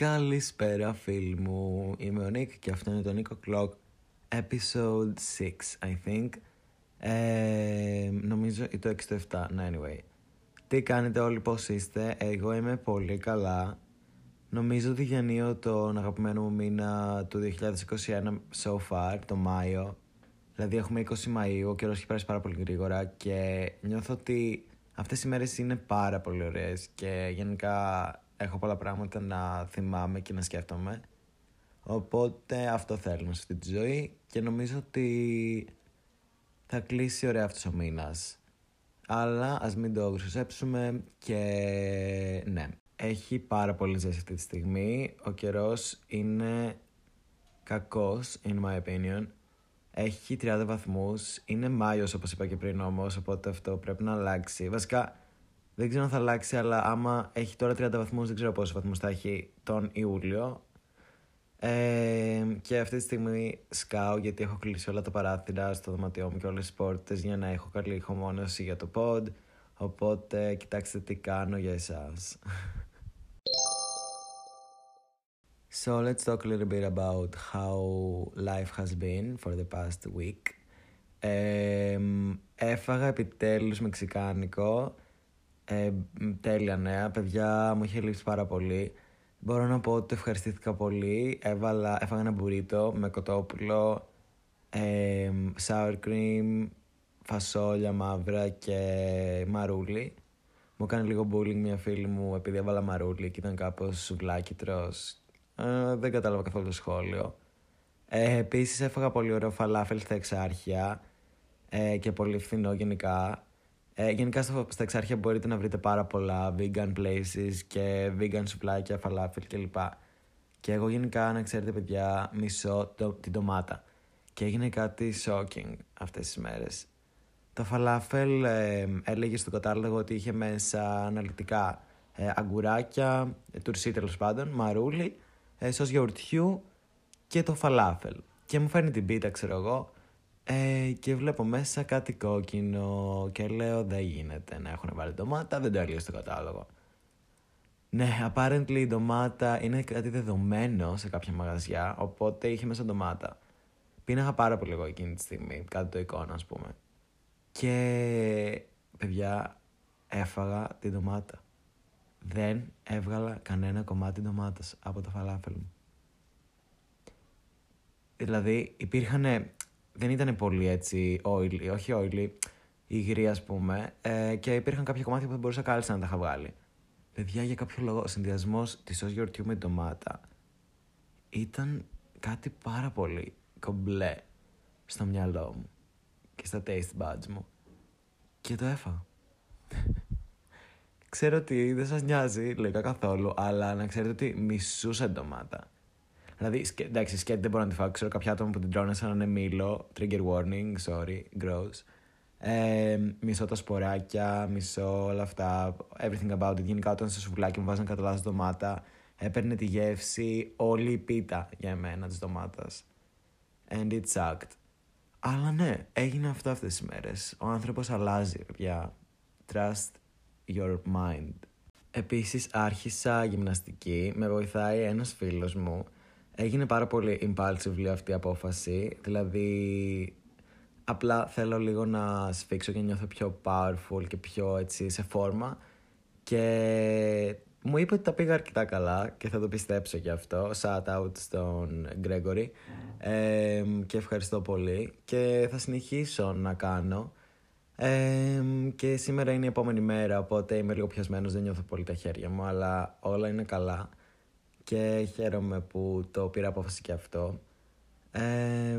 Καλησπέρα φίλοι μου, είμαι ο Νίκ και αυτό είναι το Νίκο Clock Episode 6, I think. Νομίζω ή το 6 το 7, anyway. Τι κάνετε όλοι, πώς είστε? Εγώ είμαι πολύ καλά. Νομίζω ότι διανύω τον αγαπημένο μου μήνα του 2021 so far, το Μάιο. Δηλαδή έχουμε 20 Μαΐου, ο καιρός έχει πέρασει πάρα πολύ γρήγορα και νιώθω ότι αυτές οι μέρες είναι πάρα πολύ ωραίες και γενικά έχω πολλά πράγματα να θυμάμαι και να σκέφτομαι. Οπότε αυτό θέλουμε σε αυτή τη ζωή και νομίζω ότι θα κλείσει ωραία αυτός ο μήνας. Αλλά ας μην το χρυσέψουμε και ναι. Έχει πάρα πολύ ζέση αυτή τη στιγμή. Ο καιρός είναι κακός, in my opinion. Έχει 30 βαθμούς. Είναι Μάιος όπως είπα και πριν όμως, οπότε αυτό πρέπει να αλλάξει. Βασικά δεν ξέρω αν θα αλλάξει, αλλά άμα έχει τώρα 30 βαθμούς, δεν ξέρω πόσους βαθμούς θα έχει τον Ιούλιο. Και αυτή τη στιγμή σκάω γιατί έχω κλείσει όλα τα παράθυρα στο δωμάτιό μου και όλες τις πόρτες για να έχω καλή ηχομόνωση για το pod. Οπότε κοιτάξτε τι κάνω για εσάς. So let's talk a little bit about how life has been for the past week. Έφαγα επιτέλους μεξικάνικο. Τέλεια νέα, παιδιά, μου είχε λείψει πάρα πολύ. Μπορώ να πω ότι το ευχαριστήθηκα πολύ. Έφαγα ένα μπουρίτο με κοτόπουλο, sour cream, φασόλια μαύρα και μαρούλι. Μου έκανε λίγο bullying μια φίλη μου επειδή έβαλα μαρούλι και ήταν κάπως σουβλάκιτρος. Δεν κατάλαβα καθόλου το σχόλιο. Επίσης έφαγα πολύ ωραίο φαλάφελ στα Εξάρχεια και πολύ φθηνό γενικά. Γενικά στα Εξάρχεια μπορείτε να βρείτε πάρα πολλά vegan places και vegan σουβλάκια, φαλάφελ κλπ. Και εγώ γενικά, να ξέρετε παιδιά, μισώ την ντομάτα. Και έγινε κάτι shocking αυτές τις μέρες. Το φαλάφελ έλεγε στον κατάλογο ότι είχε μέσα αναλυτικά αγκουράκια, τουρσί τέλος πάντων, μαρούλι, σως γιαουρτιού και το φαλάφελ. Και μου φέρνει την πίτα, ξέρω εγώ. Και βλέπω μέσα κάτι κόκκινο και λέω δεν γίνεται να έχουν βάλει ντομάτα, δεν το έλεγε στο κατάλογο. Ναι, apparently η ντομάτα είναι κάτι δεδομένο σε κάποια μαγαζιά, οπότε είχε μέσα ντομάτα. Πίναγα πάρα πολύ εγώ εκείνη τη στιγμή, κάτι το εικόνα ας πούμε. Και παιδιά, έφαγα την ντομάτα. Δεν έβγαλα κανένα κομμάτι ντομάτας από το φαλάφελ μου. Δηλαδή δεν ήταν πολύ έτσι oily, όχι oily, υγρή ας πούμε, και υπήρχαν κάποια κομμάτια που δεν μπορούσα κάλλιστα να τα είχα βγάλει. Παιδιά, για κάποιο λόγο ο συνδυασμός της σως γιορτιού με την ντομάτα ήταν κάτι πάρα πολύ κομπλέ στο μυαλό μου και στα taste buds μου και το έφαγα. Ξέρω ότι δεν σας νοιάζει λογικά καθόλου, αλλά να ξέρετε ότι μισούσα την ντομάτα. Δηλαδή, εντάξει, σκέτη δεν μπορώ να τη φάω. Ξέρω κάποια άτομα που την τρώνε σαν ανεμίλο. Trigger warning, sorry, gross. Μισώ τα σποράκια, μισώ όλα αυτά. Everything about it. Γενικά, όταν στο σουβλάκι μου βάζανε κατά λάθος ντομάτα, έπαιρνε τη γεύση όλη η πίτα για μένα της ντομάτας. And it sucked. Αλλά ναι, έγινε αυτό αυτές τις μέρες. Ο άνθρωπος αλλάζει, παιδιά. Trust your mind. Επίσης, άρχισα γυμναστική. Με βοηθάει ένας φίλος μου. Έγινε πάρα πολύ impulsively αυτή η απόφαση, δηλαδή απλά θέλω λίγο να σφίξω και νιώθω πιο powerful και πιο έτσι σε φόρμα και μου είπε ότι τα πήγα αρκετά καλά και θα το πιστέψω γι' αυτό, shout out στον Gregory και ευχαριστώ πολύ και θα συνεχίσω να κάνω και σήμερα είναι η επόμενη μέρα οπότε είμαι λίγο πιασμένος, δεν νιώθω πολύ τα χέρια μου αλλά όλα είναι καλά. Και χαίρομαι που το πήρα απόφαση και αυτό. Yeah.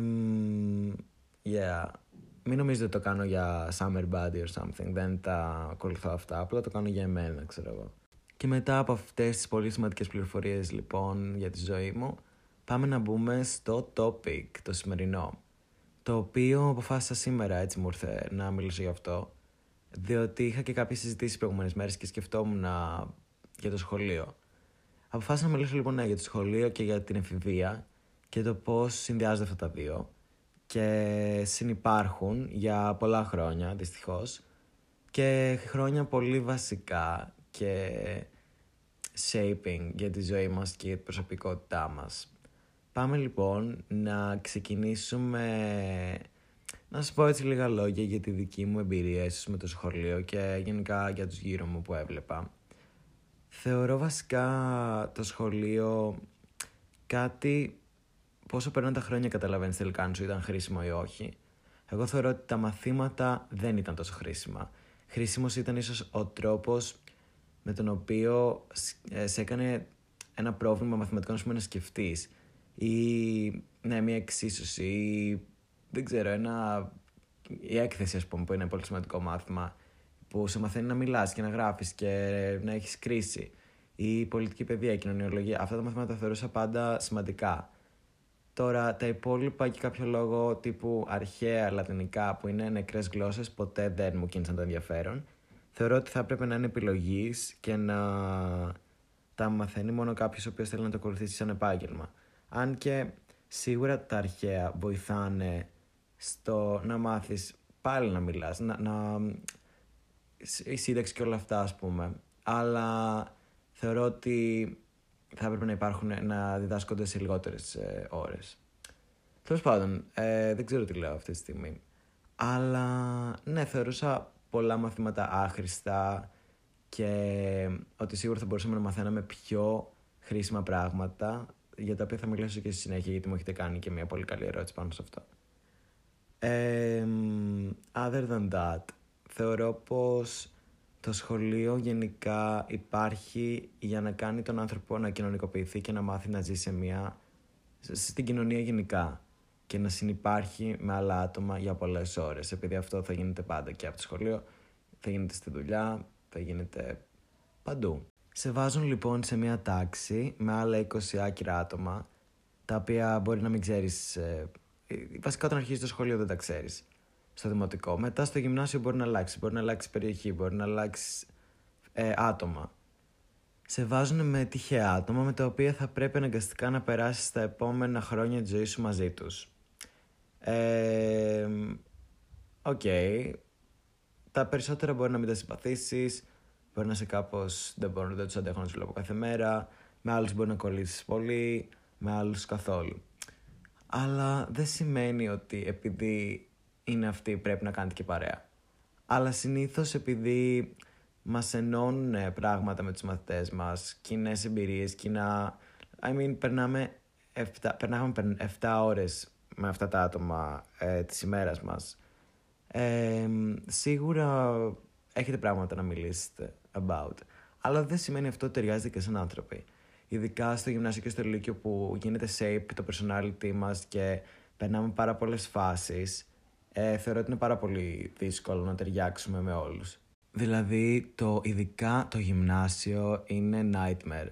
Μην νομίζετε ότι το κάνω για summer body or something. Δεν τα ακολουθώ αυτά. Απλά το κάνω για εμένα, ξέρω εγώ. Και μετά από αυτές τις πολύ σημαντικές πληροφορίες, λοιπόν, για τη ζωή μου, πάμε να μπούμε στο topic το σημερινό. Το οποίο αποφάσισα σήμερα, έτσι μου ήρθε να μιλήσω γι' αυτό. Διότι είχα και κάποιες συζητήσεις προηγούμενες μέρες και σκεφτόμουν για το σχολείο. Αποφάσισα να μιλήσω λοιπόν για το σχολείο και για την εφηβεία και το πώς συνδυάζονται αυτά τα δύο και συνυπάρχουν για πολλά χρόνια δυστυχώς και χρόνια πολύ βασικά και shaping για τη ζωή μας και για την προσωπικότητά μας. Πάμε λοιπόν να ξεκινήσουμε, να σας πω έτσι λίγα λόγια για τη δική μου εμπειρία ίσως με το σχολείο και γενικά για τους γύρω μου που έβλεπα. Θεωρώ βασικά το σχολείο κάτι, πόσο περνάνε τα χρόνια καταλαβαίνεις τελικά αν σου ήταν χρήσιμο ή όχι. Εγώ θεωρώ ότι τα μαθήματα δεν ήταν τόσο χρήσιμα. Χρήσιμος ήταν ίσως ο τρόπος με τον οποίο σε έκανε ένα πρόβλημα μαθηματικών να σκεφτείς. Ή ναι, μια εξίσωση ή δεν ξέρω, η έκθεση ας πούμε που είναι ένα πολύ σημαντικό μάθημα που σε μαθαίνει να μιλάς και να γράφεις και να έχεις κρίση. Η πολιτική παιδεία, η κοινωνιολογία, αυτά τα μαθήματα θεωρούσα πάντα σημαντικά. Τώρα τα υπόλοιπα και κάποιο λόγο τύπου αρχαία λατινικά που είναι νεκρές γλώσσες ποτέ δεν μου κίνησαν το ενδιαφέρον. Θεωρώ ότι θα έπρεπε να είναι επιλογής και να τα μαθαίνει μόνο κάποιος ο οποίος θέλει να το ακολουθήσει σαν επάγγελμα. Αν και σίγουρα τα αρχαία βοηθάνε στο να μάθεις πάλι να μιλάς, η σύνταξη και όλα αυτά ας πούμε. Αλλά θεωρώ ότι θα έπρεπε να υπάρχουν, να διδάσκονται σε λιγότερες ώρες. Τέλος πάντων, δεν ξέρω τι λέω αυτή τη στιγμή. Αλλά ναι, θεωρούσα πολλά μαθήματα άχρηστα και ότι σίγουρα θα μπορούσαμε να μαθαίναμε πιο χρήσιμα πράγματα για τα οποία θα μιλήσω και στη συνέχεια, γιατί μου έχετε κάνει και μια πολύ καλή ερώτηση πάνω σε αυτό. Other than that, θεωρώ πως το σχολείο γενικά υπάρχει για να κάνει τον άνθρωπο να κοινωνικοποιηθεί και να μάθει να ζει σε στην κοινωνία γενικά και να συνυπάρχει με άλλα άτομα για πολλές ώρες, επειδή αυτό θα γίνεται πάντα και από το σχολείο, θα γίνεται στη δουλειά, θα γίνεται παντού. Σε βάζουν λοιπόν σε μια τάξη με άλλα 20 άκυρα άτομα, τα οποία μπορεί να μην ξέρεις. Βασικά όταν αρχίζεις το σχολείο δεν τα ξέρεις. Στο δημοτικό. Μετά στο γυμνάσιο μπορεί να αλλάξει. Μπορεί να αλλάξει περιοχή, μπορεί να αλλάξει άτομα. Σε βάζουν με τυχαία άτομα με τα οποία θα πρέπει αναγκαστικά να περάσεις τα επόμενα χρόνια της ζωής σου μαζί τους. Okay. Τα περισσότερα μπορεί να μην τα συμπαθήσεις. Μπορεί να είσαι κάπως, δεν τους αντέχω να τους βλέπω κάθε μέρα. Με άλλους μπορεί να κολλήσεις πολύ, με άλλους καθόλου. Αλλά δεν σημαίνει ότι επειδή είναι αυτή πρέπει να κάνετε και παρέα. Αλλά συνήθως επειδή μας ενώνουν πράγματα με τους μαθητές μας, κοινές εμπειρίες, κοινά... περνάμε 7 ώρες με αυτά τα άτομα της ημέρας μας. Σίγουρα έχετε πράγματα να μιλήσετε about. Αλλά δεν σημαίνει αυτό ότι ταιριάζεται και σαν άνθρωποι. Ειδικά στο γυμνάσιο και στο λύκειο που γίνεται shape το personality μας και περνάμε πάρα πολλές φάσεις. Θεωρώ ότι είναι πάρα πολύ δύσκολο να ταιριάξουμε με όλους. Δηλαδή, ειδικά το γυμνάσιο είναι nightmare.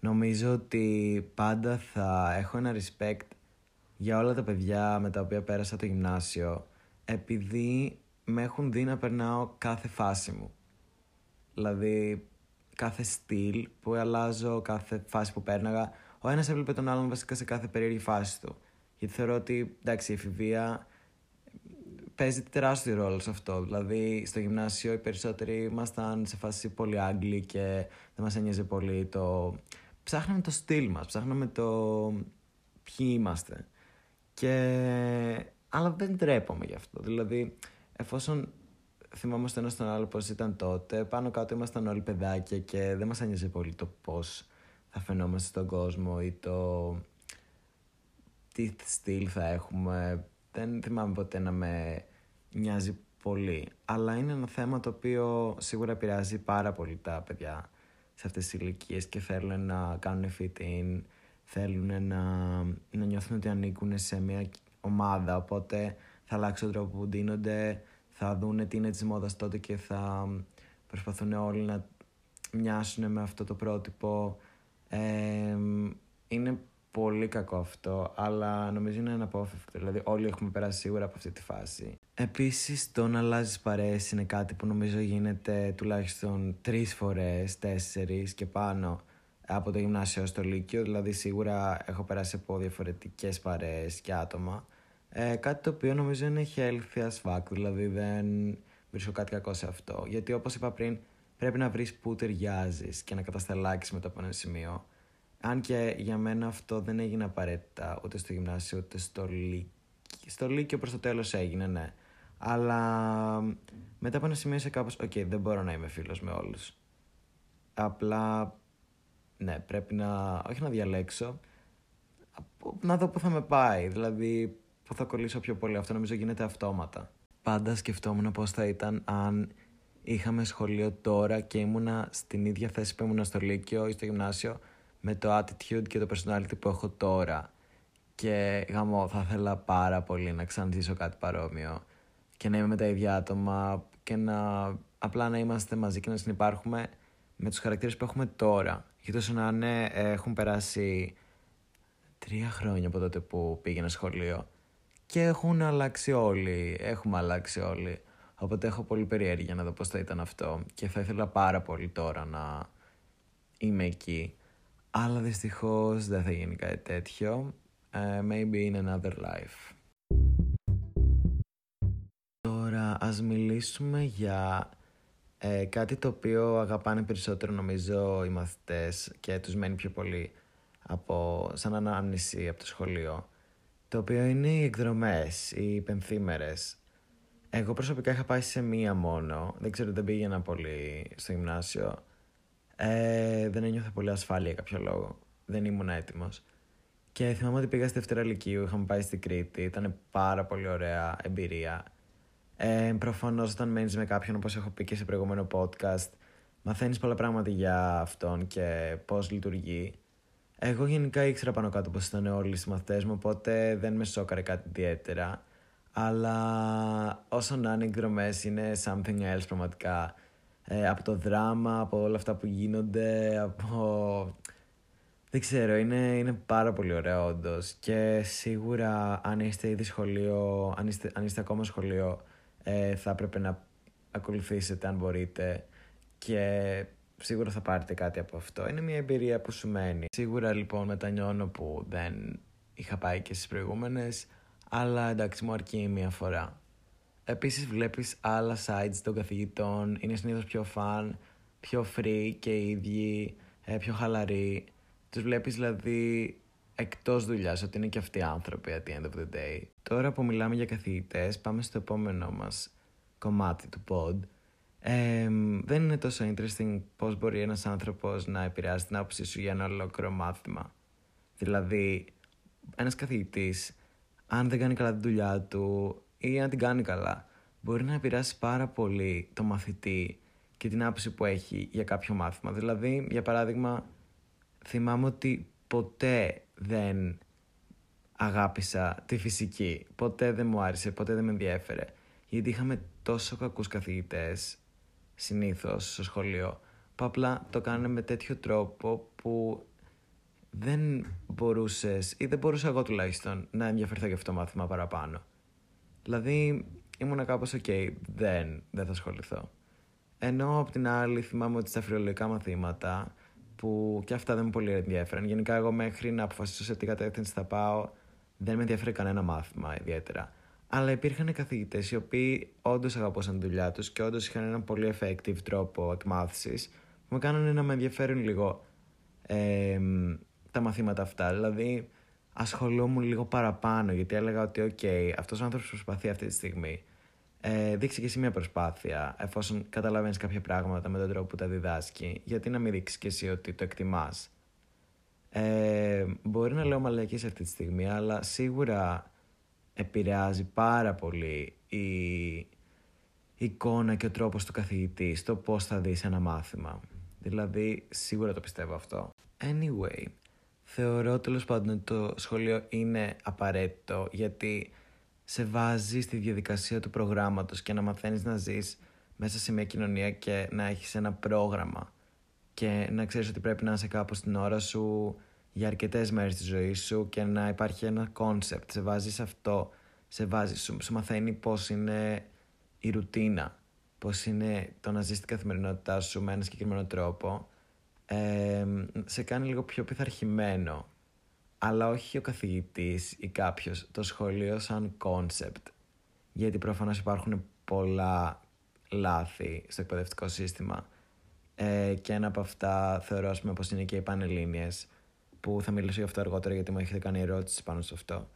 Νομίζω ότι πάντα θα έχω ένα respect για όλα τα παιδιά με τα οποία πέρασα το γυμνάσιο, επειδή με έχουν δει να περνάω κάθε φάση μου. Δηλαδή, κάθε στυλ που αλλάζω, κάθε φάση που πέρναγα. Ο ένας έβλεπε τον άλλον βασικά σε κάθε περίεργη φάση του. Γιατί θεωρώ ότι, εντάξει, η εφηβεία παίζει τεράστιο ρόλο σε αυτό. Δηλαδή, στο γυμνάσιο οι περισσότεροι ήμασταν σε φάση πολύ Άγγλοι και δεν μας ένοιαζε πολύ το... Ψάχναμε το στυλ μας, ψάχναμε το ποιοι είμαστε. Αλλά δεν ντρέπομαι γι' αυτό. Δηλαδή, εφόσον θυμάμαστε ένα στον άλλο πώς ήταν τότε, πάνω κάτω ήμασταν όλοι παιδάκια και δεν μας ένοιαζε πολύ το πώς θα φαινόμαστε στον κόσμο ή το τι στυλ θα έχουμε. Δεν θυμάμαι ποτέ να με νοιάζει πολύ. Αλλά είναι ένα θέμα το οποίο σίγουρα επηρεάζει πάρα πολύ τα παιδιά σε αυτές τις ηλικίες και θέλουν να κάνουν fit in, θέλουν να νιώθουν ότι ανήκουν σε μια ομάδα. Οπότε θα αλλάξουν τον τρόπο που ντύνονται, θα δουν τι είναι της μόδας τότε και θα προσπαθούν όλοι να μοιάσουν με αυτό το πρότυπο. Είναι πολύ κακό αυτό, αλλά νομίζω είναι αναπόφευκτο. Δηλαδή, όλοι έχουμε περάσει σίγουρα από αυτή τη φάση. Επίσης, το να αλλάζεις παρέες είναι κάτι που νομίζω γίνεται τουλάχιστον 3-4 φορές και πάνω από το γυμνάσιο στο λύκειο. Δηλαδή, σίγουρα έχω περάσει από διαφορετικές παρέες και άτομα. Κάτι το οποίο νομίζω είναι healthy as fuck. Δηλαδή, δεν βρίσκω κάτι κακό σε αυτό. Γιατί, όπως είπα πριν, πρέπει να βρεις που ταιριάζεις και να κατασταλάξεις μετά από ένα σημείο. Αν και για μένα αυτό δεν έγινε απαραίτητα ούτε στο γυμνάσιο ούτε στο Λύκειο. Στο Λύκειο προς το τέλος έγινε, ναι. Αλλά μετά από ένα σημείο είσαι κάπως, οκ, δεν μπορώ να είμαι φίλος με όλους. Απλά, ναι, πρέπει να, όχι να διαλέξω, να δω που θα με πάει. Δηλαδή, που θα κολλήσω πιο πολύ. Αυτό νομίζω γίνεται αυτόματα. Πάντα σκεφτόμουν πώς θα ήταν αν είχαμε σχολείο τώρα και ήμουνα στην ίδια θέση που ήμουνα στο Λύκειο ή στο γυμνάσιο με το attitude και το personality που έχω τώρα. Και γαμώ, θα ήθελα πάρα πολύ να ξαναζήσω κάτι παρόμοιο και να είμαι με τα ίδια άτομα και να απλά να είμαστε μαζί και να συνυπάρχουμε με τους χαρακτήρες που έχουμε τώρα. Γιατί όσο να είναι, έχουν περάσει 3 χρόνια από τότε που πήγαινα σχολείο και έχουν αλλάξει όλοι. Έχουμε αλλάξει όλοι. Οπότε έχω πολύ περιέργεια να δω πώς θα ήταν αυτό και θα ήθελα πάρα πολύ τώρα να είμαι εκεί. Αλλά δυστυχώς δεν θα γίνει κάτι τέτοιο. Maybe in another life. Τώρα ας μιλήσουμε για κάτι το οποίο αγαπάνε περισσότερο νομίζω οι μαθητές και τους μένει πιο πολύ σαν ανάμνηση από το σχολείο, το οποίο είναι οι εκδρομές, οι πενθήμερες. Εγώ προσωπικά είχα πάει σε μία μόνο, δεν ξέρω, δεν πήγαινα πολύ στο γυμνάσιο, δεν ένιωθα πολύ ασφάλεια για κάποιο λόγο, δεν ήμουν έτοιμος. Και θυμάμαι ότι πήγα στη Δευτέρα Λυκείου, είχαμε πάει στην Κρήτη, ήταν πάρα πολύ ωραία εμπειρία. Προφανώς όταν μένεις με κάποιον, όπως έχω πει και σε προηγούμενο podcast, μαθαίνεις πολλά πράγματα για αυτόν και πώς λειτουργεί. Εγώ γενικά ήξερα πάνω κάτω πώς ήταν όλοι οι μαθητές μου, οπότε δεν με σόκαρε κάτι ιδιαίτερα. Αλλά όσο να είναι, εκδρομές είναι something else πραγματικά. Από το δράμα, από όλα αυτά που γίνονται, από... Δεν ξέρω, είναι πάρα πολύ ωραίο όντως. Και σίγουρα αν είστε ήδη σχολείο, αν είστε ακόμα σχολείο, θα έπρεπε να ακολουθήσετε αν μπορείτε και σίγουρα θα πάρετε κάτι από αυτό. Είναι μια εμπειρία που σου μένει. Σίγουρα λοιπόν μετανιώνω που δεν είχα πάει και στις προηγούμενες, αλλά εντάξει, μου αρκεί μια φορά. Επίσης βλέπεις άλλα sites των καθηγητών, είναι συνήθως πιο fun, πιο free και οι ίδιοι, πιο χαλαροί. Τους βλέπεις δηλαδή εκτός δουλειάς, ότι είναι και αυτοί οι άνθρωποι at the end of the day. Τώρα που μιλάμε για καθηγητές, πάμε στο επόμενο μας κομμάτι του pod. Δεν είναι τόσο interesting πώς μπορεί ένας άνθρωπος να επηρεάσει την άποψή σου για ένα ολόκληρο μάθημα. Δηλαδή, ένας καθηγητής, αν δεν κάνει καλά τη δουλειά του ή αν την κάνει καλά, μπορεί να επηρεάσει πάρα πολύ το μαθητή και την άποψη που έχει για κάποιο μάθημα. Δηλαδή, για παράδειγμα... Θυμάμαι ότι ποτέ δεν αγάπησα τη φυσική, ποτέ δεν μου άρεσε, ποτέ δεν με ενδιέφερε. Γιατί είχαμε τόσο κακούς καθηγητές, συνήθως στο σχολείο, που απλά το κάνανε με τέτοιο τρόπο που δεν μπορούσες, ή δεν μπορούσα εγώ τουλάχιστον, να ενδιαφερθώ για αυτό το μάθημα παραπάνω. Δηλαδή ήμουνα κάπως ok, δεν θα ασχοληθώ. Ενώ απ' την άλλη θυμάμαι ότι στα φιλολογικά μαθήματα... που και αυτά δεν μου πολύ ενδιαφέραν. Γενικά, εγώ μέχρι να αποφασίσω σε τι κατεύθυνση θα πάω, δεν με ενδιαφέρει κανένα μάθημα ιδιαίτερα. Αλλά υπήρχαν καθηγητές οι οποίοι όντως αγαπούσαν τη δουλειά τους και όντως είχαν έναν πολύ effective τρόπο εκμάθησης που με κάνανε να με ενδιαφέρουν λίγο τα μαθήματα αυτά. Δηλαδή, ασχολούμουν λίγο παραπάνω, γιατί έλεγα ότι, OK, αυτός ο άνθρωπος προσπαθεί αυτή τη στιγμή. Δείξε και εσύ μια προσπάθεια, εφόσον καταλαβαίνεις κάποια πράγματα με τον τρόπο που τα διδάσκει, γιατί να μην δείξεις και εσύ ότι το εκτιμάς. Μπορεί να λέω μαλακίες αυτή τη στιγμή, αλλά σίγουρα επηρεάζει πάρα πολύ η εικόνα και ο τρόπος του καθηγητή, το πώς θα δεις ένα μάθημα. Δηλαδή, σίγουρα το πιστεύω αυτό. Anyway, θεωρώ τέλος πάντων ότι το σχολείο είναι απαραίτητο, γιατί... σε βάζει στη διαδικασία του προγράμματος και να μαθαίνεις να ζεις μέσα σε μια κοινωνία και να έχεις ένα πρόγραμμα και να ξέρεις ότι πρέπει να είσαι κάπου στην ώρα σου για αρκετές μέρες της ζωής σου και να υπάρχει ένα concept. Σε βάζει σε αυτό, σου μαθαίνει πώς είναι η ρουτίνα, πώς είναι το να ζεις την καθημερινότητά σου με ένα συγκεκριμένο τρόπο. Σε κάνει λίγο πιο πειθαρχημένο. Αλλά όχι ο καθηγητής ή κάποιος, το σχολείο σαν concept. Γιατί προφανώς υπάρχουν πολλά λάθη στο εκπαιδευτικό σύστημα Και ένα από αυτά θεωρώ, ας πούμε, πως είναι και οι Πανελλήνιες, που θα μιλήσω για αυτό αργότερα γιατί μου έχετε κάνει ερώτηση πάνω σε αυτό.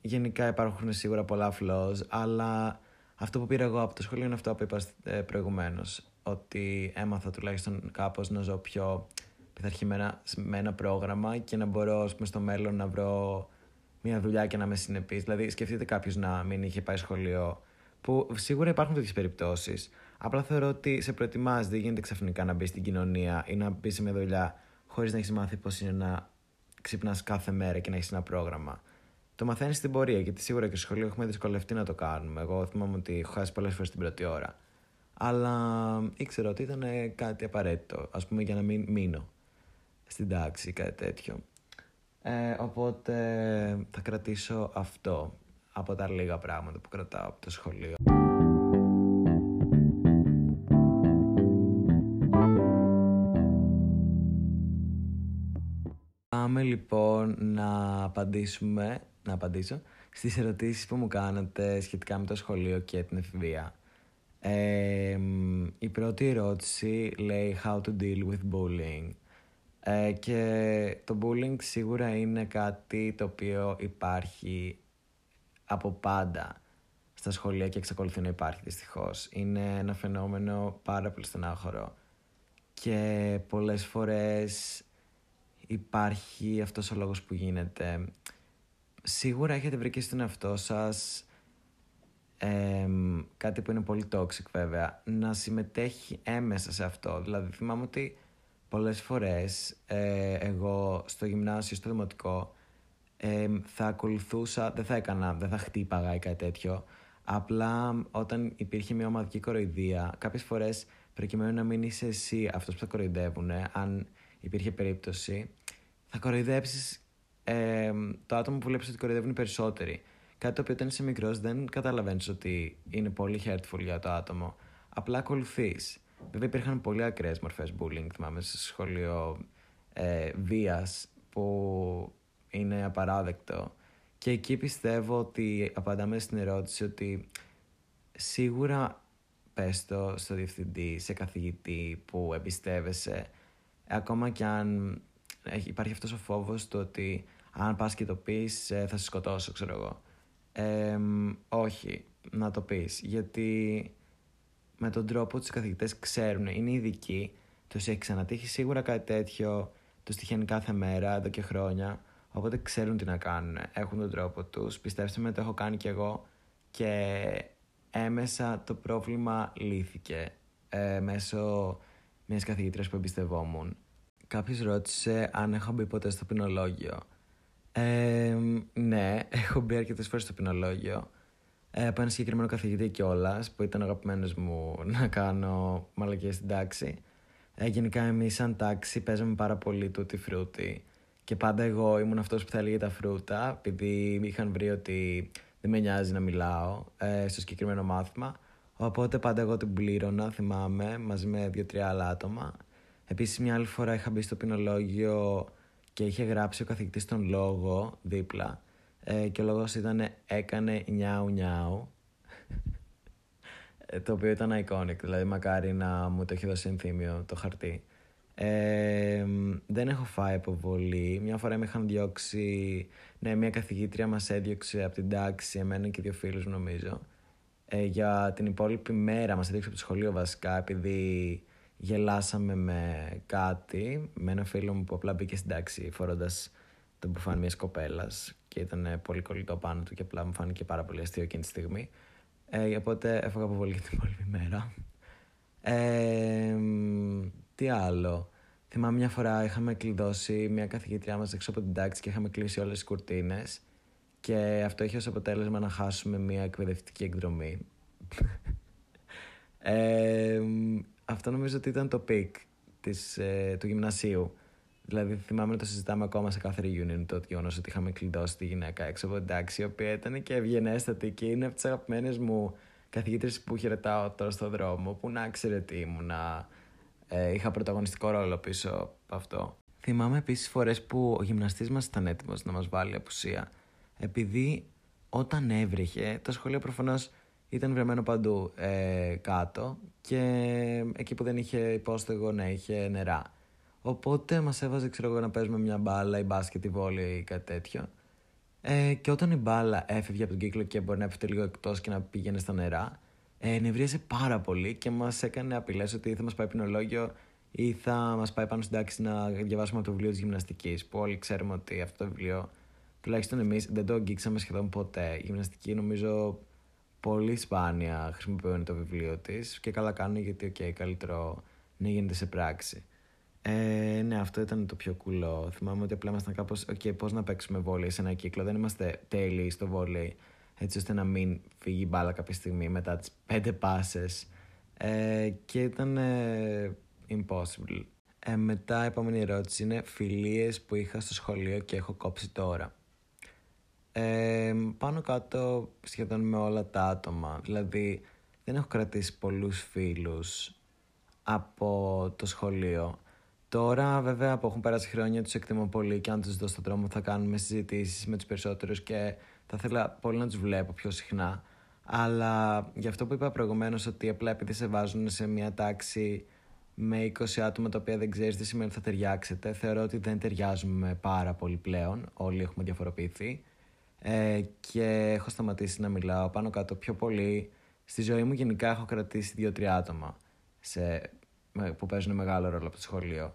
Γενικά υπάρχουν σίγουρα πολλά flaws, αλλά αυτό που πήρα εγώ από το σχολείο είναι αυτό που είπα προηγουμένως, ότι έμαθα τουλάχιστον κάπως να ζω πιο πειθαρχημένα με ένα πρόγραμμα και να μπορώ, ας πούμε, στο μέλλον να βρω μια δουλειά και να είμαι συνεπής. Δηλαδή, σκεφτείτε κάποιος να μην είχε πάει σχολείο, που σίγουρα υπάρχουν τέτοιες περιπτώσεις. Απλά θεωρώ ότι σε προετοιμάζει, δεν γίνεται ξαφνικά να μπει στην κοινωνία ή να μπει σε μια δουλειά χωρίς να έχεις μάθει πώς είναι να ξυπνάς κάθε μέρα και να έχεις ένα πρόγραμμα. Το μαθαίνεις στην πορεία, γιατί σίγουρα και στο σχολείο έχουμε δυσκολευτεί να το κάνουμε. Εγώ θυμάμαι ότι έχω χάσει πολλές φορές την πρώτη ώρα. Αλλά ήξερα ότι ήταν κάτι απαραίτητο, ας πούμε, για να μην μείνω στην τάξη ή κάτι τέτοιο. Οπότε θα κρατήσω αυτό από τα λίγα πράγματα που κρατάω από το σχολείο. Πάμε λοιπόν να απαντήσω στις ερωτήσεις που μου κάνατε σχετικά με το σχολείο και την εφηβεία. Η πρώτη ερώτηση λέει «How to deal with bullying». Και το bullying σίγουρα είναι κάτι το οποίο υπάρχει από πάντα στα σχολεία και εξακολουθεί να υπάρχει, δυστυχώς. Είναι ένα φαινόμενο πάρα πολύ στενάχωρο και πολλές φορές υπάρχει αυτός ο λόγος που γίνεται. Σίγουρα έχετε βρει και στον εαυτό σας κάτι που είναι πολύ toxic, βέβαια, να συμμετέχει έμεσα σε αυτό. Δηλαδή θυμάμαι ότι πολλές φορές εγώ στο γυμνάσιο, στο δημοτικό, θα ακολουθούσα, δεν θα χτύπαγα ή κάτι τέτοιο. Απλά όταν υπήρχε μια ομαδική κοροϊδία, κάποιες φορές προκειμένου να μην είσαι εσύ αυτός που θα κοροϊδεύουν, αν υπήρχε περίπτωση, θα κοροϊδέψεις το άτομο που βλέπεις ότι κοροϊδεύουν οι περισσότεροι. Κάτι το οποίο όταν είσαι μικρός δεν καταλαβαίνεις ότι είναι πολύ hurtful για το άτομο. Απλά ακολουθείς. Βέβαια υπήρχαν πολύ ακραίες μορφές bullying, θυμάμαι, σε σχολείο βίας, που είναι απαράδεκτο. Και εκεί πιστεύω ότι απαντάμε στην ερώτηση ότι σίγουρα πες το στο διευθυντή, σε καθηγητή που εμπιστεύεσαι. Ακόμα κι αν υπάρχει αυτός ο φόβος του ότι αν πας και το πεις θα σε σκοτώσω, ξέρω εγώ. Όχι, να το πεις. Γιατί με τον τρόπο τους καθηγητές ξέρουν, είναι ειδικοί, τους έχει ξανατύχει σίγουρα κάτι τέτοιο, τους τυχαίνει κάθε μέρα εδώ και χρόνια. Οπότε ξέρουν τι να κάνουν, έχουν τον τρόπο τους. Πιστέψτε με, το έχω κάνει κι εγώ και έμεσα το πρόβλημα λύθηκε μέσω μιας καθηγήτριας που εμπιστευόμουν. Κάποιος ρώτησε αν έχω μπει ποτέ στο ποινολόγιο. Ναι, έχω μπει αρκετές φορές στο ποινολόγιο. Από ένα συγκεκριμένο καθηγητή κιόλας, που ήταν αγαπημένος μου να κάνω μαλακίες στην τάξη. Γενικά εμείς σαν τάξη παίζαμε πάρα πολύ τούτη φρούτη. Και πάντα εγώ ήμουν αυτός που θα έλεγε τα φρούτα, επειδή είχαν βρει ότι δεν με νοιάζει να μιλάω στο συγκεκριμένο μάθημα. Οπότε πάντα εγώ την πλήρωνα, θυμάμαι, μαζί με 2-3 άλλα άτομα. Επίσης μια άλλη φορά είχα μπει στο ποινολόγιο και είχε γράψει ο καθηγητής τον λόγο δίπλα. Και ο λόγος ήταν «έκανε νιάου νιάου». Το οποίο ήταν iconic, δηλαδή μακάρι να μου το είχε δώσει ενθύμιο το χαρτί. Δεν έχω φάει αποβολή. Μια φορά με είχαν διώξει, ναι, μια καθηγήτρια μας έδιωξε από την τάξη, εμένα και 2 φίλους μου νομίζω. Για την υπόλοιπη μέρα μας έδιωξε από το σχολείο βασικά, επειδή γελάσαμε με κάτι, με ένα φίλο μου που απλά μπήκε στην τάξη φορώντας τον μπουφάν μιας κοπέλας και ήταν πολύ κολλητό πάνω του και απλά μου φάνηκε πάρα πολύ αστείο εκείνη τη στιγμή. Οπότε έφαγα αποβολή για την υπόλοιπη μέρα. Τι άλλο. Θυμάμαι μια φορά είχαμε κλειδώσει μια καθηγήτριά μας έξω από την τάξη και είχαμε κλείσει όλες τις κουρτίνες. Και αυτό είχε ως αποτέλεσμα να χάσουμε μια εκπαιδευτική εκδρομή. Αυτό νομίζω ότι ήταν το πικ του γυμνασίου. Δηλαδή θυμάμαι να το συζητάμε ακόμα σε κάθε reunion, το γεγονός ότι είχαμε κλειδώσει τη γυναίκα έξω από την τάξη, η οποία ήταν και ευγενέστατη και είναι από τις αγαπημένες μου καθηγήτρες που χαιρετάω τώρα στον δρόμο, που να ξέρετε τι ήμουνα. Είχα πρωταγωνιστικό ρόλο πίσω από αυτό. Θυμάμαι επίσης φορές που ο γυμναστής μας ήταν έτοιμος να μας βάλει απουσία. Επειδή όταν έβρεχε, το σχολείο προφανώς ήταν βρεμένο παντού κάτω, και εκεί που δεν είχε υπόστεγο να είχε νερά. Οπότε μας έβαζε, ξέρω εγώ, να παίζουμε μια μπάλα ή μπάσκετ ή βόλεϊ ή κάτι τέτοιο. Και όταν η μπάλα έφευγε από τον κύκλο και μπορεί να έφευγε λίγο εκτός και να πήγαινε στα νερά, νευρίασε πάρα πολύ και μας έκανε απειλές ότι θα μας πάει πεινολόγιο ή θα μας πάει πάνω στην τάξη να διαβάσουμε από το βιβλίο της γυμναστικής. Που όλοι ξέρουμε ότι αυτό το βιβλίο, τουλάχιστον εμείς, δεν το αγγίξαμε σχεδόν ποτέ. Η γυμναστική, νομίζω, πολύ σπάνια χρησιμοποιούν το βιβλίο της και καλά κάνουν, γιατί, οκ, καλύτερο να γίνεται σε πράξη. Ναι, αυτό ήταν το πιο κουλό. Θυμάμαι ότι απλά ήμασταν κάπως, οκ, πώς να παίξουμε βόλεϊ σε ένα κύκλο. Δεν είμαστε τέλειοι στο βόλεϊ, έτσι ώστε να μην φύγει η μπάλα κάποια στιγμή μετά τις 5 πάσες. Και ήταν impossible. Μετά, η επόμενη ερώτηση είναι φιλίες που είχα στο σχολείο και έχω κόψει τώρα. Πάνω κάτω σχεδόν με όλα τα άτομα. Δηλαδή, δεν έχω κρατήσει πολλούς φίλους από το σχολείο. Τώρα, βέβαια, που έχουν περάσει χρόνια, τους εκτιμώ πολύ και αν τους δω στον δρόμο θα κάνουμε συζητήσεις με τους περισσότερους και θα ήθελα πολύ να τους βλέπω πιο συχνά. Αλλά γι' αυτό που είπα προηγουμένως, ότι απλά επειδή σε βάζουν σε μια τάξη με 20 άτομα τα οποία δεν ξέρεις τι σημαίνει ότι θα ταιριάξετε, θεωρώ ότι δεν ταιριάζουμε πάρα πολύ πλέον. Όλοι έχουμε διαφοροποιηθεί και έχω σταματήσει να μιλάω πάνω κάτω πιο πολύ. Στη ζωή μου γενικά έχω κρατήσει 2-3 άτομα που παίζουν μεγάλο ρόλο από το σχολείο.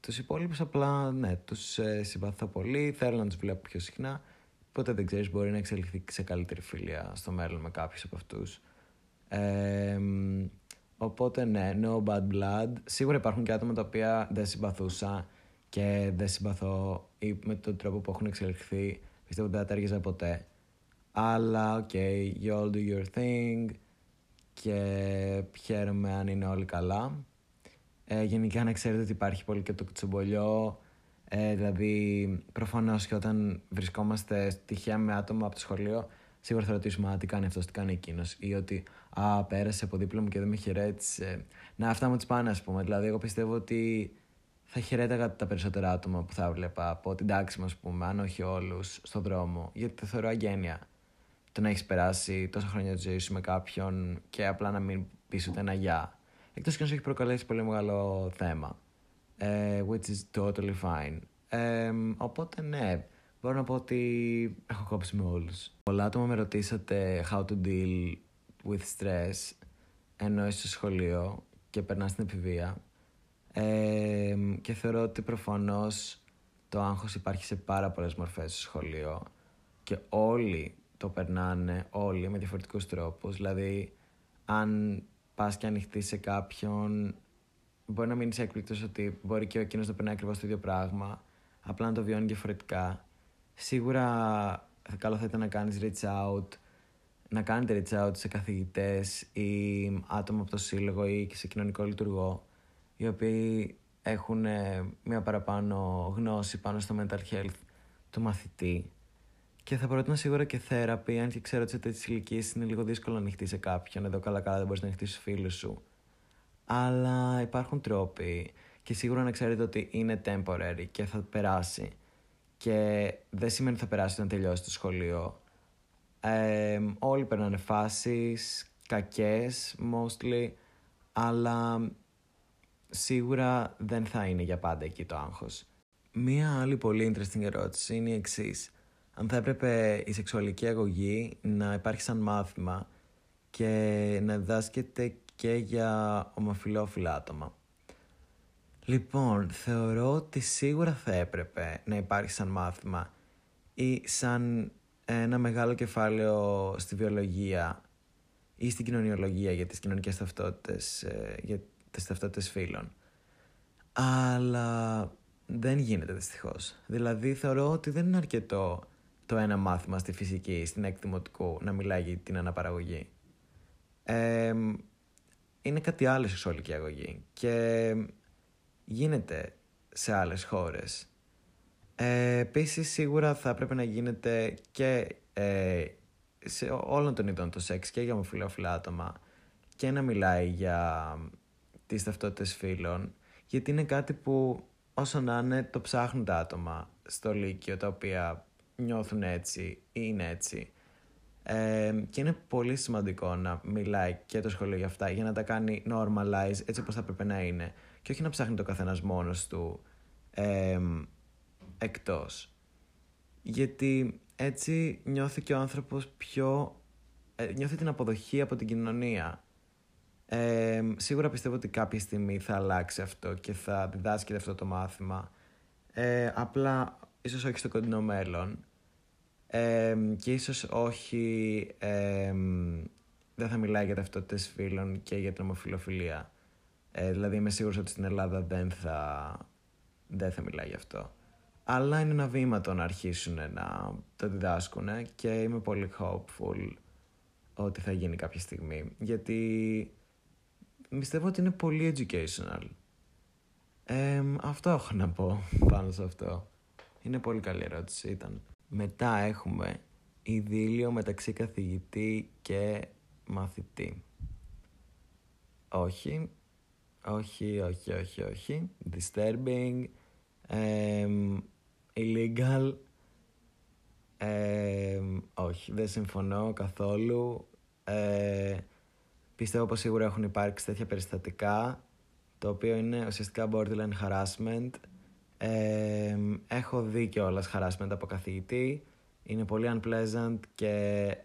Τους υπόλοιπους απλά, ναι, τους συμπαθώ πολύ, θέλω να τους βλέπω πιο συχνά. Ποτέ δεν ξέρεις, μπορεί να εξελιχθεί σε καλύτερη φιλία στο μέλλον με κάποιους από αυτούς. Οπότε ναι, no bad blood. Σίγουρα υπάρχουν και άτομα τα οποία δεν συμπαθούσα και δεν συμπαθώ, ή με τον τρόπο που έχουν εξελιχθεί πιστεύω ότι δεν τα τέριαζα ποτέ. Αλλά okay, you all do your thing και χαίρομαι αν είναι όλοι καλά. Γενικά να ξέρετε ότι υπάρχει πολύ και το κουτσομπολιό. Δηλαδή, προφανώς και όταν βρισκόμαστε τυχαία με άτομα από το σχολείο, σίγουρα θα ρωτήσουμε τι κάνει αυτός, τι κάνει εκείνος, ή ότι πέρασε από δίπλα μου και δεν με χαιρέτησε. Να, αυτά μου τις πάνε, ας πούμε. Δηλαδή, εγώ πιστεύω ότι θα χαιρέταγα τα περισσότερα άτομα που θα βλέπα από την τάξη μου, ας πούμε, αν όχι όλους, στον δρόμο, γιατί το θεωρώ αγένεια. Το να έχεις περάσει τόσα χρόνια τη ζωή σου με κάποιον και απλά να μην πεις ούτε ένα γεια. Εκτός και να σου έχει προκαλέσει πολύ μεγάλο θέμα. Which is totally fine. Οπότε ναι, μπορώ να πω ότι έχω κόψει με όλους. Πολλά άτομα με ρωτήσατε how to deal with stress ενώ είσαι στο σχολείο και περνάς την επιβία. Και θεωρώ ότι προφανώς το άγχος υπάρχει σε πάρα πολλές μορφές στο σχολείο και όλοι το περνάνε, όλοι με διαφορετικούς τρόπους. Δηλαδή, αν πας και ανοιχτεί σε κάποιον, μπορεί να μείνεις έκπληκτος ότι μπορεί και ο εκείνος να περνάει ακριβώς το ίδιο πράγμα, απλά να το βιώνει διαφορετικά. Σίγουρα καλό θα ήταν να κάνεις reach out, να κάνετε reach out σε καθηγητές ή άτομα από το σύλλογο ή και σε κοινωνικό λειτουργό, οι οποίοι έχουν μια παραπάνω γνώση πάνω στο mental health του μαθητή. Και θα πρότεινα σίγουρα και θέραπη, αν και ξέρω ότι σε τέτοιες ηλικίες είναι λίγο δύσκολο να ανοιχτείς σε κάποιον. Εδώ καλά-καλά δεν μπορείς να ανοιχτείς στους φίλους σου. Αλλά υπάρχουν τρόποι. Και σίγουρα να ξέρετε ότι είναι temporary και θα περάσει. Και δεν σημαίνει ότι θα περάσει όταν τελειώσει το σχολείο. Όλοι περνάνε φάσεις, κακές mostly, αλλά σίγουρα δεν θα είναι για πάντα εκεί το άγχος. Μία άλλη πολύ interesting ερώτηση είναι η εξής. Αν θα έπρεπε η σεξουαλική αγωγή να υπάρχει σαν μάθημα και να διδάσκεται και για ομοφυλόφιλα άτομα. Λοιπόν, θεωρώ ότι σίγουρα θα έπρεπε να υπάρχει σαν μάθημα ή σαν ένα μεγάλο κεφάλαιο στη βιολογία ή στην κοινωνιολογία για τις κοινωνικές ταυτότητες, για τις ταυτότητες φύλων. Αλλά δεν γίνεται δυστυχώς. Δηλαδή, θεωρώ ότι δεν είναι αρκετό το ένα μάθημα στη φυσική, στην έκτη δημοτικού, να μιλάει για την αναπαραγωγή. Είναι κάτι άλλο η σεξουαλική αγωγή και γίνεται σε άλλες χώρες. Επίσης, σίγουρα θα πρέπει να γίνεται και σε όλων των ειδών το σεξ και για ομοφυλόφιλα άτομα και να μιλάει για τις ταυτότητες φύλων, γιατί είναι κάτι που όσο να είναι το ψάχνουν τα άτομα στο Λύκειο, τα οποία νιώθουν έτσι ή είναι έτσι. Και είναι πολύ σημαντικό να μιλάει και το σχολείο για αυτά, για να τα κάνει normalize έτσι όπως θα πρέπει να είναι, και όχι να ψάχνει το καθένας μόνος του εκτός. Γιατί έτσι νιώθει και ο άνθρωπος πιο... νιώθει την αποδοχή από την κοινωνία. Σίγουρα πιστεύω ότι κάποια στιγμή θα αλλάξει αυτό και θα διδάσκεται αυτό το μάθημα. Απλά ίσως όχι στο κοντινό μέλλον. Και ίσως όχι... δεν θα μιλάει για ταυτότητες φίλων και για την ομοφυλοφιλία. Δηλαδή είμαι σίγουρος ότι στην Ελλάδα δεν θα μιλάει γι' αυτό. Αλλά είναι ένα βήμα το να αρχίσουν να το διδάσκουν και είμαι πολύ hopeful ότι θα γίνει κάποια στιγμή. Γιατί πιστεύω ότι είναι πολύ educational. Αυτό έχω να πω πάνω σε αυτό. Είναι πολύ καλή ερώτηση ήταν. Μετά έχουμε ειδήλιο μεταξύ καθηγητή και μαθητή. Όχι. Disturbing. Illegal. Όχι, δεν συμφωνώ καθόλου. Πιστεύω πως σίγουρα έχουν υπάρξει τέτοια περιστατικά, το οποίο είναι ουσιαστικά borderline harassment. Έχω δει κιόλας harassment από καθηγητή. Είναι πολύ unpleasant και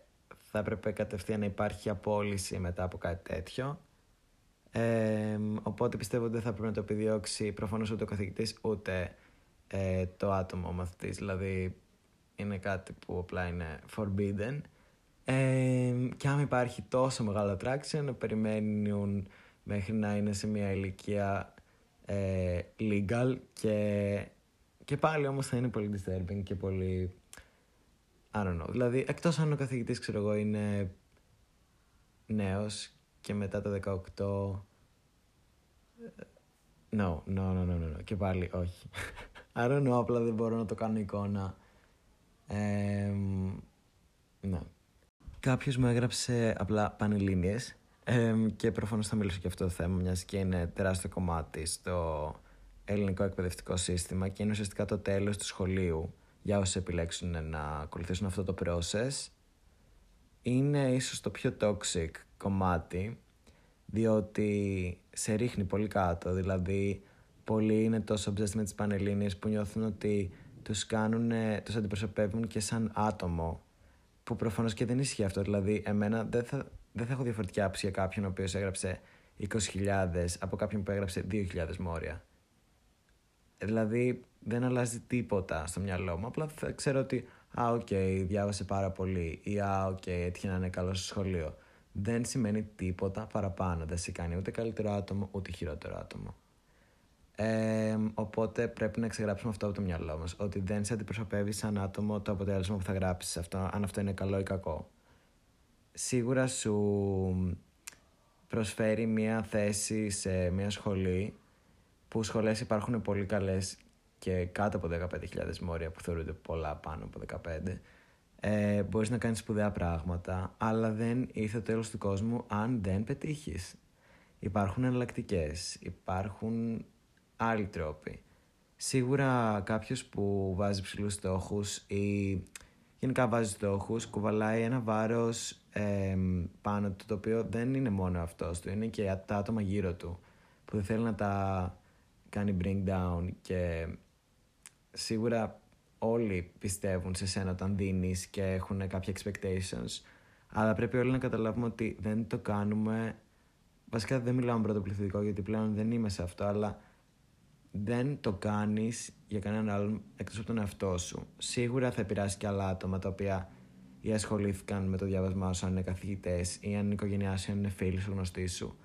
θα έπρεπε κατευθείαν να υπάρχει απόλυση μετά από κάτι τέτοιο. Οπότε πιστεύω ότι δεν θα πρέπει να το επιδιώξει προφανώς ούτε ο καθηγητής ούτε το άτομο ο μαθητής. Δηλαδή είναι κάτι που απλά είναι forbidden. Και αν υπάρχει τόσο μεγάλο attraction να περιμένουν μέχρι να είναι σε μια ηλικία legal και πάλι όμως θα είναι πολύ disturbing και πολύ I don't know. Δηλαδή εκτός αν ο καθηγητής ξέρω εγώ είναι νέος και μετά το 18 No. Και πάλι όχι. I don't know, απλά δεν μπορώ να το κάνω εικόνα. Ναι. Κάποιος μου έγραψε απλά πανελλήνιες και προφανώς θα μιλήσω και αυτό το θέμα, μιας και είναι τεράστιο κομμάτι στο ελληνικό εκπαιδευτικό σύστημα και είναι ουσιαστικά το τέλος του σχολείου για όσους επιλέξουν να ακολουθήσουν αυτό το process. Είναι ίσως το πιο toxic κομμάτι, διότι σε ρίχνει πολύ κάτω. Δηλαδή πολλοί είναι τόσο obsessed με τις πανελλήνιες που νιώθουν ότι τους αντιπροσωπεύουν και σαν άτομο, που προφανώς και δεν ισχύει αυτό. Δηλαδή εμένα δεν θα έχω διαφορετική άποψη για κάποιον ο οποίος έγραψε 20.000 από κάποιον που έγραψε 2.000 μόρια. Δηλαδή δεν αλλάζει τίποτα στο μυαλό μου, απλά θα ξέρω ότι διάβασε πάρα πολύ ή έτυχε να είναι καλό στο σχολείο. Δεν σημαίνει τίποτα παραπάνω, δεν σε κάνει ούτε καλύτερο άτομο ούτε χειρότερο άτομο. Οπότε πρέπει να ξεγράψουμε αυτό από το μυαλό μας, ότι δεν σε αντιπροσωπεύει σαν άτομο το αποτέλεσμα που θα γράψεις, αυτό, αν αυτό είναι καλό ή κακό. Σίγουρα σου προσφέρει μια θέση σε μια σχολή, που σχολές υπάρχουν πολύ καλές και κάτω από 15.000 μόρια που θεωρούνται πολλά πάνω από 15. Μπορείς να κάνεις σπουδαία πράγματα, αλλά δεν ήρθε το τέλος του κόσμου αν δεν πετύχεις. Υπάρχουν εναλλακτικές, υπάρχουν άλλοι τρόποι. Σίγουρα κάποιος που βάζει ψηλούς στόχους ή γενικά βάζει στόχους κουβαλάει ένα βάρος πάνω του, το οποίο δεν είναι μόνο αυτός του, είναι και τα άτομα γύρω του που δεν θέλει να τα κάνει bring down, και σίγουρα όλοι πιστεύουν σε σένα όταν δίνεις και έχουν κάποια expectations, αλλά πρέπει όλοι να καταλάβουμε ότι δεν το κάνουμε. Βασικά δεν μιλάμε πρωτοπληθυντικό γιατί πλέον δεν είμαι σε αυτό, αλλά δεν το κάνεις για κανέναν άλλον εκτός από τον εαυτό σου. Σίγουρα θα επηρεάσει και άλλα άτομα τα οποία ή ασχολήθηκαν με το διάβασμά σου αν είναι καθηγητές, ή αν είναι οικογένειά σου, αν είναι φίλοι σου, γνωστοί σου.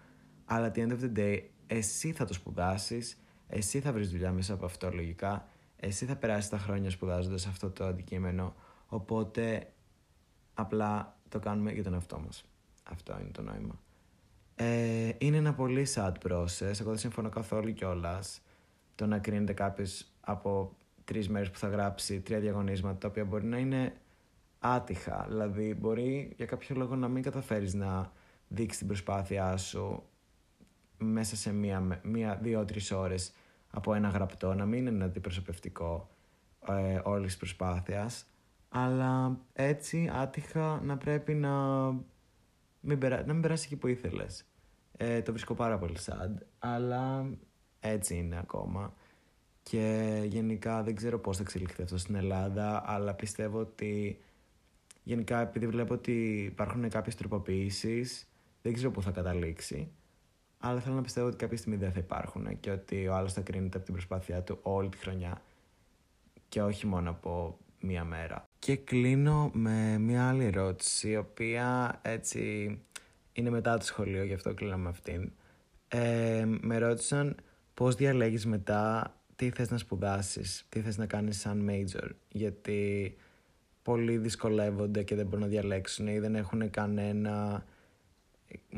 Αλλά at the end of the day, εσύ θα το σπουδάσεις, εσύ θα βρεις δουλειά μέσα από αυτό λογικά, εσύ θα περάσεις τα χρόνια σπουδάζοντας αυτό το αντικείμενο. Οπότε απλά το κάνουμε για τον εαυτό μας. Αυτό είναι το νόημα. Είναι ένα πολύ sad process. Εγώ δεν συμφωνώ καθόλου κιόλας. Το να κρίνεται κάποιος από 3 μέρες που θα γράψει 3 διαγωνίσματα, τα οποία μπορεί να είναι άτυχα. Δηλαδή μπορεί για κάποιο λόγο να μην καταφέρεις να δείξεις την προσπάθειά σου μέσα σε 2-3 ώρες από ένα γραπτό, να μην είναι αντιπροσωπευτικό όλης της προσπάθειας. αλλά έτσι άτυχα να πρέπει να μην περάσει εκεί που ήθελες. Το βρίσκω πάρα πολύ sad, αλλά έτσι είναι ακόμα. Και γενικά δεν ξέρω πώς θα εξελιχθεί αυτό στην Ελλάδα, αλλά πιστεύω ότι γενικά επειδή βλέπω ότι υπάρχουν κάποιες τροποποιήσεις, δεν ξέρω πού θα καταλήξει. Αλλά θέλω να πιστεύω ότι κάποια στιγμή δεν θα υπάρχουν και ότι ο άλλος θα κρίνεται από την προσπάθειά του όλη τη χρονιά και όχι μόνο από μία μέρα. Και κλείνω με μία άλλη ερώτηση, η οποία έτσι είναι μετά το σχολείο, γι' αυτό κλείνω με αυτήν. Με ρώτησαν πώς διαλέγεις μετά τι θες να σπουδάσεις, τι θες να κάνεις σαν major, γιατί πολλοί δυσκολεύονται και δεν μπορούν να διαλέξουν ή δεν έχουν κανένα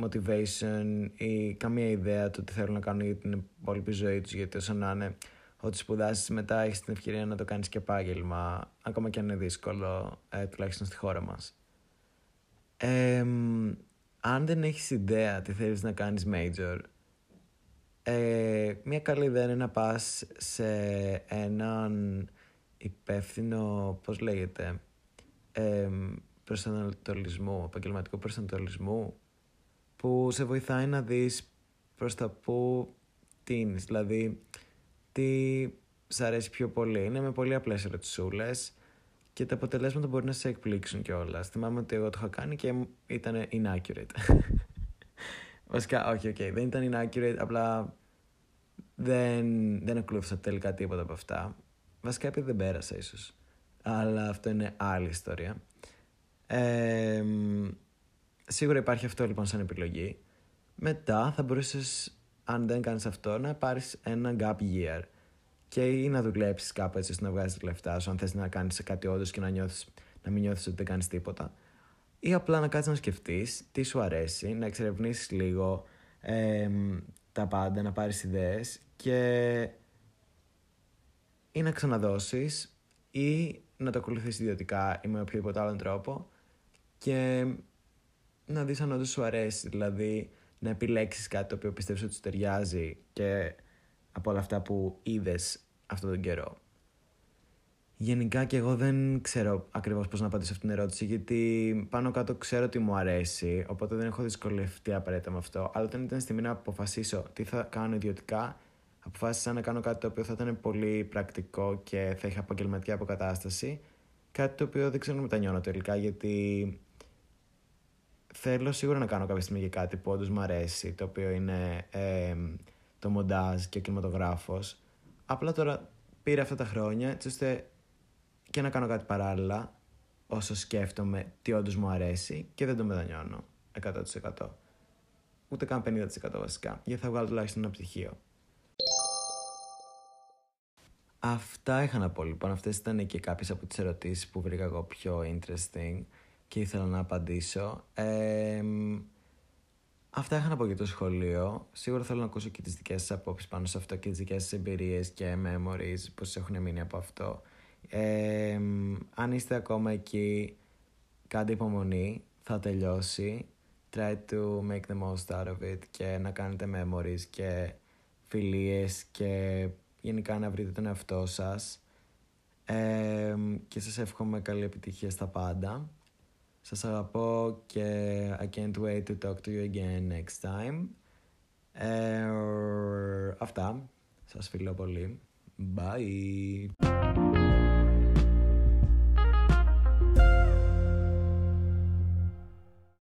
motivation ή καμία ιδέα του τι θέλουν να κάνουν για την υπόλοιπη ζωή τους, γιατί όσο να είναι ότι σπουδάσεις μετά έχεις την ευκαιρία να το κάνεις και επάγγελμα, ακόμα και αν είναι δύσκολο, τουλάχιστον στη χώρα μας. Αν δεν έχεις ιδέα τι θέλεις να κάνεις major, μια καλή ιδέα είναι να πας σε έναν υπεύθυνο, πώς λέγεται, προσανατολισμού, επαγγελματικού προσανατολισμού, που σε βοηθάει να δεις προς τα που τίνεις, δηλαδή τι σ' αρέσει πιο πολύ. Είναι με πολύ απλές ερωτησούλες και τα αποτελέσματα μπορεί να σε εκπλήξουν κιόλας. Θυμάμαι ότι εγώ το είχα κάνει και ήταν inaccurate. Βασικά, όχι, δεν ήταν inaccurate, απλά δεν ακολούθησα τελικά τίποτα από αυτά. Βασικά επειδή δεν πέρασα ίσως, αλλά αυτό είναι άλλη ιστορία. Σίγουρα υπάρχει αυτό λοιπόν σαν επιλογή. Μετά θα μπορούσες, αν δεν κάνεις αυτό, να πάρεις ένα gap year και ή να δουλέψεις κάπου έτσι ώστε να βγάζεις τα λεφτά σου, αν θες να κάνεις κάτι όντως και να μην νιώθεις ότι δεν κάνεις τίποτα. Ή απλά να κάτσεις να σκεφτείς τι σου αρέσει, να εξερευνήσεις λίγο τα πάντα, να πάρεις ιδέες και ή να ξαναδώσεις ή να το ακολουθήσεις ιδιωτικά ή με οποιοδήποτε άλλον τρόπο και να δεις αν όντως σου αρέσει, δηλαδή να επιλέξεις κάτι το οποίο πιστεύεις ότι σου ταιριάζει και από όλα αυτά που είδες αυτόν τον καιρό. Γενικά και εγώ δεν ξέρω ακριβώς πώς να απαντήσω αυτήν την ερώτηση, γιατί πάνω κάτω ξέρω τι μου αρέσει, οπότε δεν έχω δυσκολευτεί απαραίτητα με αυτό. Αλλά όταν ήταν στιγμή να αποφασίσω τι θα κάνω ιδιωτικά, αποφάσισα να κάνω κάτι το οποίο θα ήταν πολύ πρακτικό και θα είχα επαγγελματική αποκατάσταση. Κάτι το οποίο δεν ξέρω να μετανιώνω τελικά, γιατί θέλω σίγουρα να κάνω κάποια στιγμή και κάτι που όντως μου αρέσει, το οποίο είναι το μοντάζ και ο κινηματογράφος. Απλά τώρα πήρα αυτά τα χρόνια έτσι ώστε και να κάνω κάτι παράλληλα όσο σκέφτομαι τι όντως μου αρέσει και δεν το μετανιώνω 100%. Ούτε καν 50% βασικά, γιατί θα βγάλω τουλάχιστον ένα πτυχίο. Αυτά είχα να πω λοιπόν. Αυτές ήταν και κάποιες από τις ερωτήσεις που βρήκα εγώ πιο interesting και ήθελα να απαντήσω. Αυτά είχα να πω για το σχολείο. Σίγουρα θέλω να ακούσω και τις δικές σας απόψεις πάνω σε αυτό και τις δικές σας εμπειρίες και memories που σας έχουν μείνει από αυτό. Αν είστε ακόμα εκεί, κάντε υπομονή, θα τελειώσει. Try to make the most out of it και να κάνετε memories και φιλίες και γενικά να βρείτε τον εαυτό σας. Και σας εύχομαι καλή επιτυχία στα πάντα. Σας αγαπώ και I can't wait to talk to you again next time. Αυτά. Σας φιλώ πολύ. Bye.